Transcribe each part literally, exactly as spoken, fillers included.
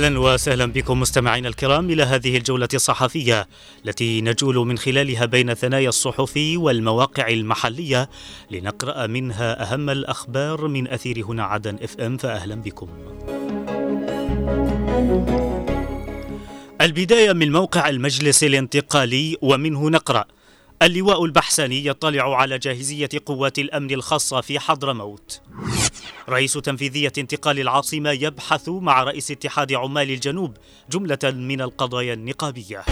أهلا وسهلا بكم مستمعينا الكرام إلى هذه الجولة الصحفية التي نجول من خلالها بين ثنايا الصحف والمواقع المحلية لنقرأ منها أهم الأخبار من أثير هنا عدن اف ام، فأهلا بكم. البداية من موقع المجلس الانتقالي ومنه نقرأ: اللواء البحسني يطلع على جاهزية قوات الأمن الخاصة في حضرموت. رئيس تنفيذية انتقال العاصمة يبحث مع رئيس اتحاد عمال الجنوب جملة من القضايا النقابية.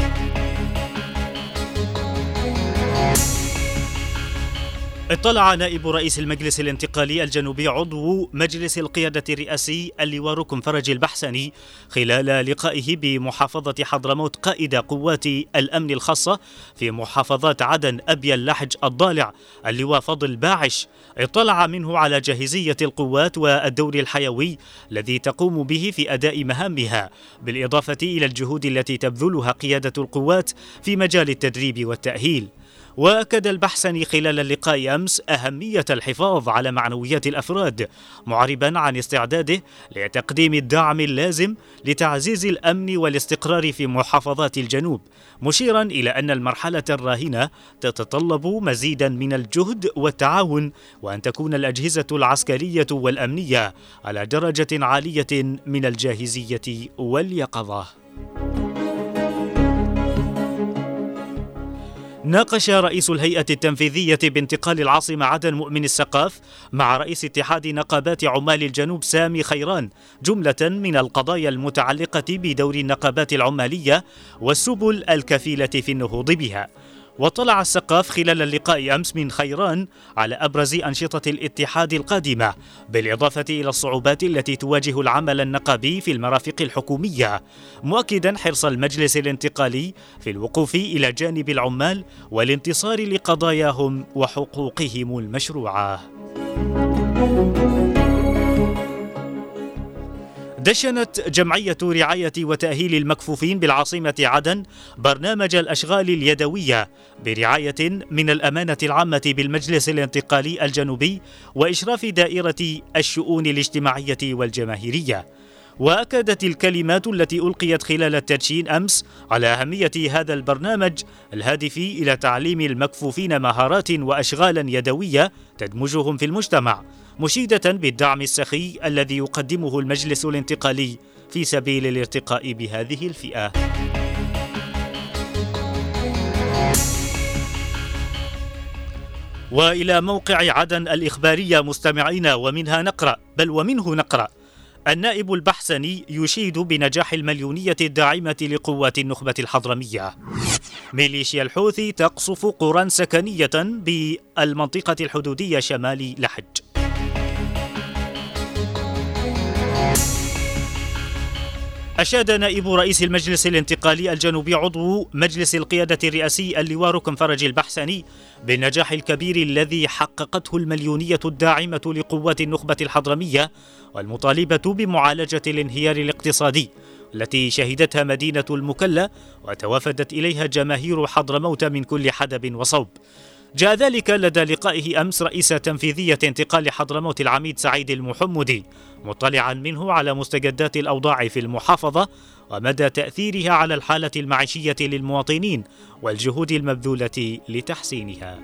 اطلع نائب رئيس المجلس الانتقالي الجنوبي عضو مجلس القيادة الرئاسي اللواء ركن فرج البحسني خلال لقائه بمحافظة حضرموت قائد قوات الأمن الخاصة في محافظات عدن، أبيا، اللحج، الضالع، اللواء فضل باعش، اطلع منه على جاهزية القوات والدور الحيوي الذي تقوم به في أداء مهامها، بالإضافة إلى الجهود التي تبذلها قيادة القوات في مجال التدريب والتأهيل. وأكد البحسني خلال اللقاء أمس أهمية الحفاظ على معنويات الأفراد، معربا عن استعداده لتقديم الدعم اللازم لتعزيز الأمن والاستقرار في محافظات الجنوب، مشيرا إلى أن المرحلة الراهنة تتطلب مزيدا من الجهد والتعاون، وأن تكون الأجهزة العسكرية والأمنية على درجة عالية من الجاهزية واليقظة. ناقش رئيس الهيئة التنفيذية بانتقال العاصمة عدن مؤمن السقاف مع رئيس اتحاد نقابات عمال الجنوب سامي خيران جملة من القضايا المتعلقة بدور النقابات العمالية والسبل الكفيلة في النهوض بها. وطلع السقاف خلال اللقاء أمس من خيران على أبرز أنشطة الاتحاد القادمة، بالإضافة إلى الصعوبات التي تواجه العمل النقابي في المرافق الحكومية، مؤكدا حرص المجلس الانتقالي في الوقوف إلى جانب العمال والانتصار لقضاياهم وحقوقهم المشروعة. دشنت جمعية رعاية وتأهيل المكفوفين بالعاصمة عدن برنامج الأشغال اليدوية برعاية من الأمانة العامة بالمجلس الانتقالي الجنوبي وإشراف دائرة الشؤون الاجتماعية والجماهيرية. وأكدت الكلمات التي ألقيت خلال التدشين أمس على أهمية هذا البرنامج الهادف إلى تعليم المكفوفين مهارات وأشغالا يدوية تدمجهم في المجتمع، مشيدة بالدعم السخي الذي يقدمه المجلس الانتقالي في سبيل الارتقاء بهذه الفئة. وإلى موقع عدن الإخبارية مستمعينا ومنها نقرأ بل ومنه نقرأ: النائب البحسني يشيد بنجاح المليونية الداعمة لقوات النخبة الحضرمية. ميليشيا الحوثي تقصف قرى سكنية بالمنطقة الحدودية شمال لحج. أشاد نائب رئيس المجلس الانتقالي الجنوبي عضو مجلس القيادة الرئاسي اللواء ركن فرج البحسني بالنجاح الكبير الذي حققته المليونية الداعمة لقوات النخبة الحضرمية والمطالبة بمعالجة الانهيار الاقتصادي التي شهدتها مدينة المكلا وتوافدت إليها جماهير حضرموت من كل حدب وصوب. جاء ذلك لدى لقائه أمس رئيس تنفيذية انتقال حضرموت العميد سعيد المحمودي، مطلعا منه على مستجدات الأوضاع في المحافظة ومدى تأثيرها على الحالة المعيشية للمواطنين والجهود المبذولة لتحسينها.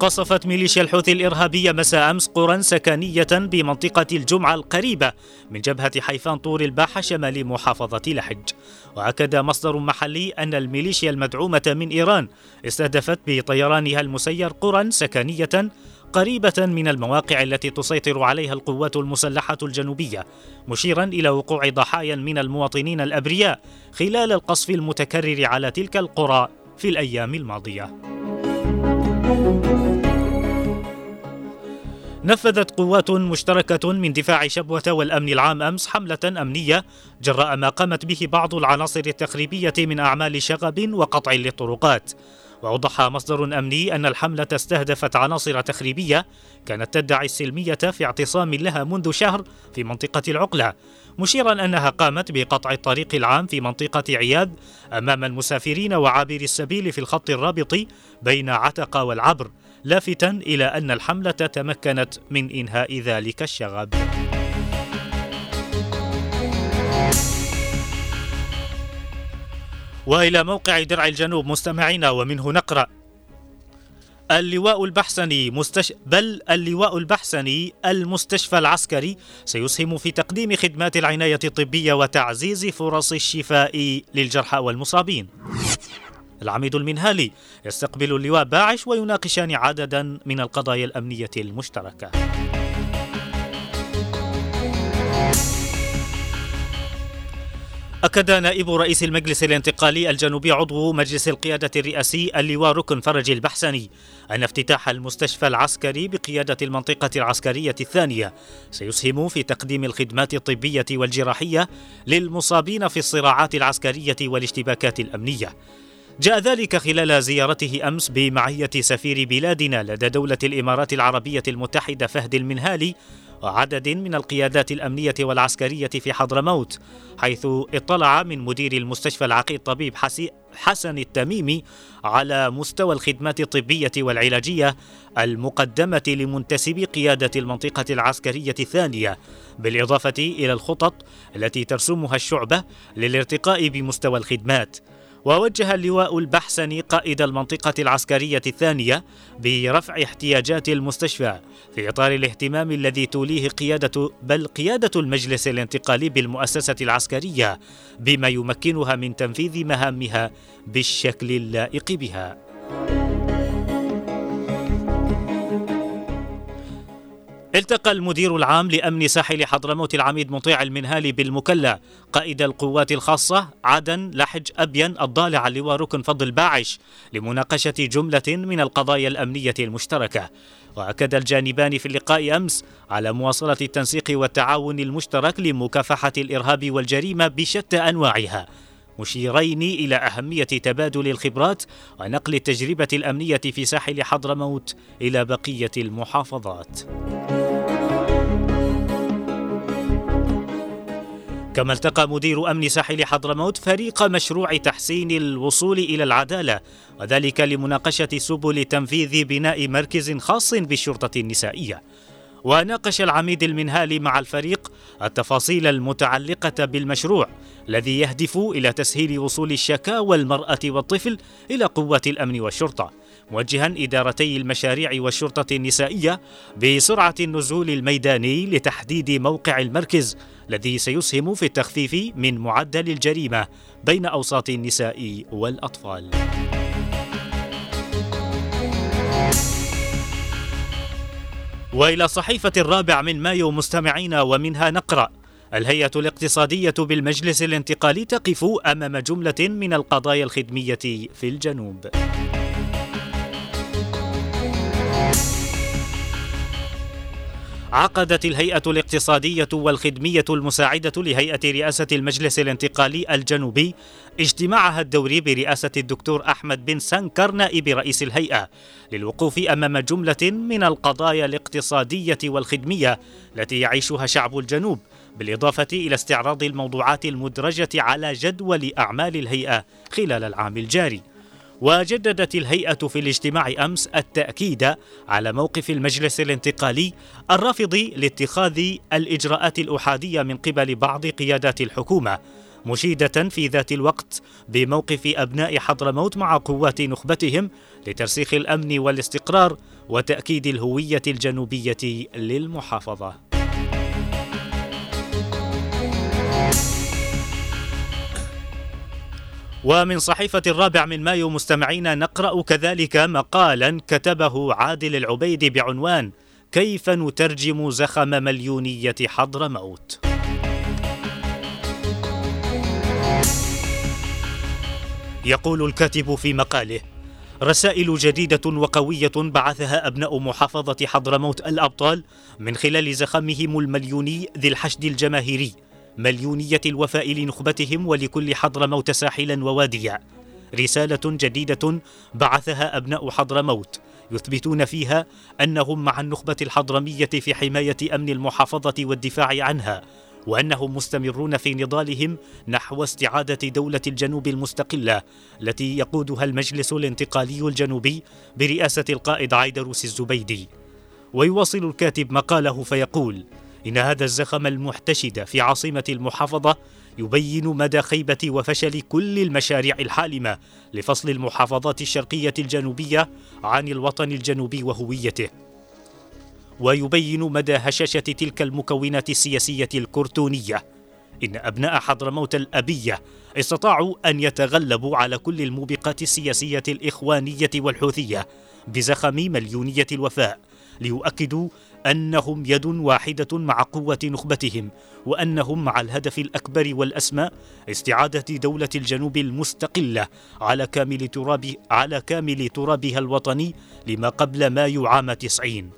قصفت ميليشيا الحوثي الإرهابية مساء أمس قرى سكنية بمنطقة الجمعة القريبة من جبهة حيفان طور الباحة شمال محافظة لحج. وأكد مصدر محلي أن الميليشيا المدعومة من إيران استهدفت بطيرانها المسير قرى سكنية قريبة من المواقع التي تسيطر عليها القوات المسلحة الجنوبية، مشيرا إلى وقوع ضحايا من المواطنين الأبرياء خلال القصف المتكرر على تلك القرى في الأيام الماضية. نفذت قوات مشتركة من دفاع شبوة والأمن العام أمس حملة أمنية جراء ما قامت به بعض العناصر التخريبية من أعمال شغب وقطع للطرقات. وأوضح مصدر أمني أن الحملة استهدفت عناصر تخريبية كانت تدعي السلمية في اعتصام لها منذ شهر في منطقة العقلة، مشيرا أنها قامت بقطع الطريق العام في منطقة عياذ أمام المسافرين وعابر السبيل في الخط الرابط بين عتق والعبر، لافتا إلى أن الحملة تمكنت من إنهاء ذلك الشغب. وإلى موقع درع الجنوب مستمعينا، ومنه نقرأ: اللواء البحسني مستش... بل اللواء البحسني المستشفى العسكري سيسهم في تقديم خدمات العناية الطبية وتعزيز فرص الشفاء للجرحى والمصابين. العميد المنهالي يستقبل اللواء باعش ويناقشان عددا من القضايا الأمنية المشتركة. أكد نائب رئيس المجلس الانتقالي الجنوبي عضو مجلس القيادة الرئاسي اللواء ركن فرج البحسني أن افتتاح المستشفى العسكري بقيادة المنطقة العسكرية الثانية سيسهم في تقديم الخدمات الطبية والجراحية للمصابين في الصراعات العسكرية والاشتباكات الأمنية. جاء ذلك خلال زيارته أمس بمعية سفير بلادنا لدى دولة الإمارات العربية المتحدة فهد المنهالي وعدد من القيادات الأمنية والعسكرية في حضرموت، حيث اطلع من مدير المستشفى العقيد طبيب حسن التميمي على مستوى الخدمات الطبية والعلاجية المقدمة لمنتسبي قيادة المنطقة العسكرية الثانية، بالإضافة إلى الخطط التي ترسمها الشعبة للارتقاء بمستوى الخدمات. ووجه اللواء البحسني قائد المنطقة العسكرية الثانية برفع احتياجات المستشفى في إطار الاهتمام الذي توليه قيادة بل قيادة المجلس الانتقالي بالمؤسسة العسكرية بما يمكنها من تنفيذ مهامها بالشكل اللائق بها. التقى المدير العام لأمن ساحل حضرموت العميد مطيع المنهالي بالمكلا قائد القوات الخاصة عدن لحج أبين الضالع اللواء ركن فضل باعش لمناقشة جملة من القضايا الأمنية المشتركة. وأكد الجانبان في اللقاء أمس على مواصلة التنسيق والتعاون المشترك لمكافحة الإرهاب والجريمة بشتى أنواعها، مشيرين إلى أهمية تبادل الخبرات ونقل التجربة الأمنية في ساحل حضرموت إلى بقية المحافظات. كما التقى مدير أمن ساحل حضرموت فريق مشروع تحسين الوصول إلى العدالة، وذلك لمناقشة سبل تنفيذ بناء مركز خاص بالشرطة النسائية. وناقش العميد المنهالي مع الفريق التفاصيل المتعلقة بالمشروع الذي يهدف إلى تسهيل وصول الشكاوى المرأة والطفل إلى قوات الأمن والشرطة، موجها إدارتي المشاريع والشرطة النسائية بسرعة النزول الميداني لتحديد موقع المركز الذي سيسهم في التخفيف من معدل الجريمة بين أوساط النساء والأطفال. وإلى صحيفة الرابع من مايو مستمعينا، ومنها نقرأ: الهيئة الاقتصادية بالمجلس الانتقالي تقف أمام جملة من القضايا الخدمية في الجنوب. عقدت الهيئة الاقتصادية والخدمية المساعدة لهيئة رئاسة المجلس الانتقالي الجنوبي اجتماعها الدوري برئاسة الدكتور أحمد بن سانكر نائب رئيس الهيئة للوقوف أمام جملة من القضايا الاقتصادية والخدمية التي يعيشها شعب الجنوب، بالإضافة إلى استعراض الموضوعات المدرجة على جدول أعمال الهيئة خلال العام الجاري. وجددت الهيئة في الاجتماع أمس التأكيد على موقف المجلس الانتقالي الرافض لاتخاذ الإجراءات الأحادية من قبل بعض قيادات الحكومة، مشيدة في ذات الوقت بموقف أبناء حضرموت مع قوات نخبتهم لترسيخ الأمن والاستقرار وتأكيد الهوية الجنوبية للمحافظة. ومن صحيفة الرابع من مايو مستمعينا نقرأ كذلك مقالا كتبه عادل العبيدي بعنوان كيف نترجم زخم مليونية حضرموت. يقول الكاتب في مقاله: رسائل جديدة وقوية بعثها أبناء محافظة حضرموت الأبطال من خلال زخمهم المليوني ذي الحشد الجماهيري، مليونية الوفاء لنخبتهم ولكل حضرموت ساحلا وواديا. رسالة جديدة بعثها أبناء حضرموت يثبتون فيها أنهم مع النخبة الحضرمية في حماية أمن المحافظة والدفاع عنها، وأنهم مستمرون في نضالهم نحو استعادة دولة الجنوب المستقلة التي يقودها المجلس الانتقالي الجنوبي برئاسة القائد عيدروس الزبيدي. ويواصل الكاتب مقاله فيقول: إن هذا الزخم المحتشد في عاصمة المحافظة يبين مدى خيبة وفشل كل المشاريع الحالمة لفصل المحافظات الشرقية الجنوبية عن الوطن الجنوبي وهويته، ويبين مدى هشاشة تلك المكونات السياسية الكرتونية. إن أبناء حضرموت الأبية استطاعوا أن يتغلبوا على كل الموبقات السياسية الإخوانية والحوثية بزخم مليونية الوفاء، ليؤكدوا أنهم يد واحدة مع قوة نخبتهم، وأنهم مع الهدف الأكبر والأسمى استعادة دولة الجنوب المستقلة على كامل تراب على كامل ترابها الوطني لما قبل مايو عام تسعين.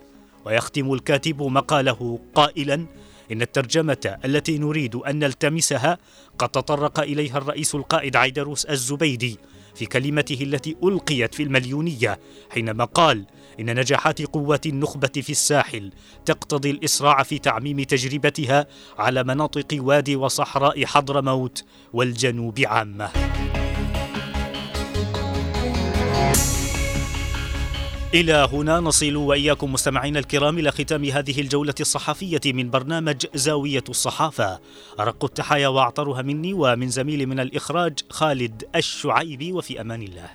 ويختم الكاتب مقاله قائلا: إن الترجمة التي نريد أن نلتمسها قد تطرق إليها الرئيس القائد عيدروس الزبيدي في كلمته التي ألقيت في المليونية حينما قال: إن نجاحات قوات النخبة في الساحل تقتضي الإسراع في تعميم تجربتها على مناطق وادي وصحراء حضرموت والجنوب عامة. إلى هنا نصل وإياكم مستمعينا الكرام إلى ختام هذه الجولة الصحفية من برنامج زاوية الصحافة. أرق التحايا وأعطرها مني ومن زميلي من الإخراج خالد الشعيبي، وفي أمان الله.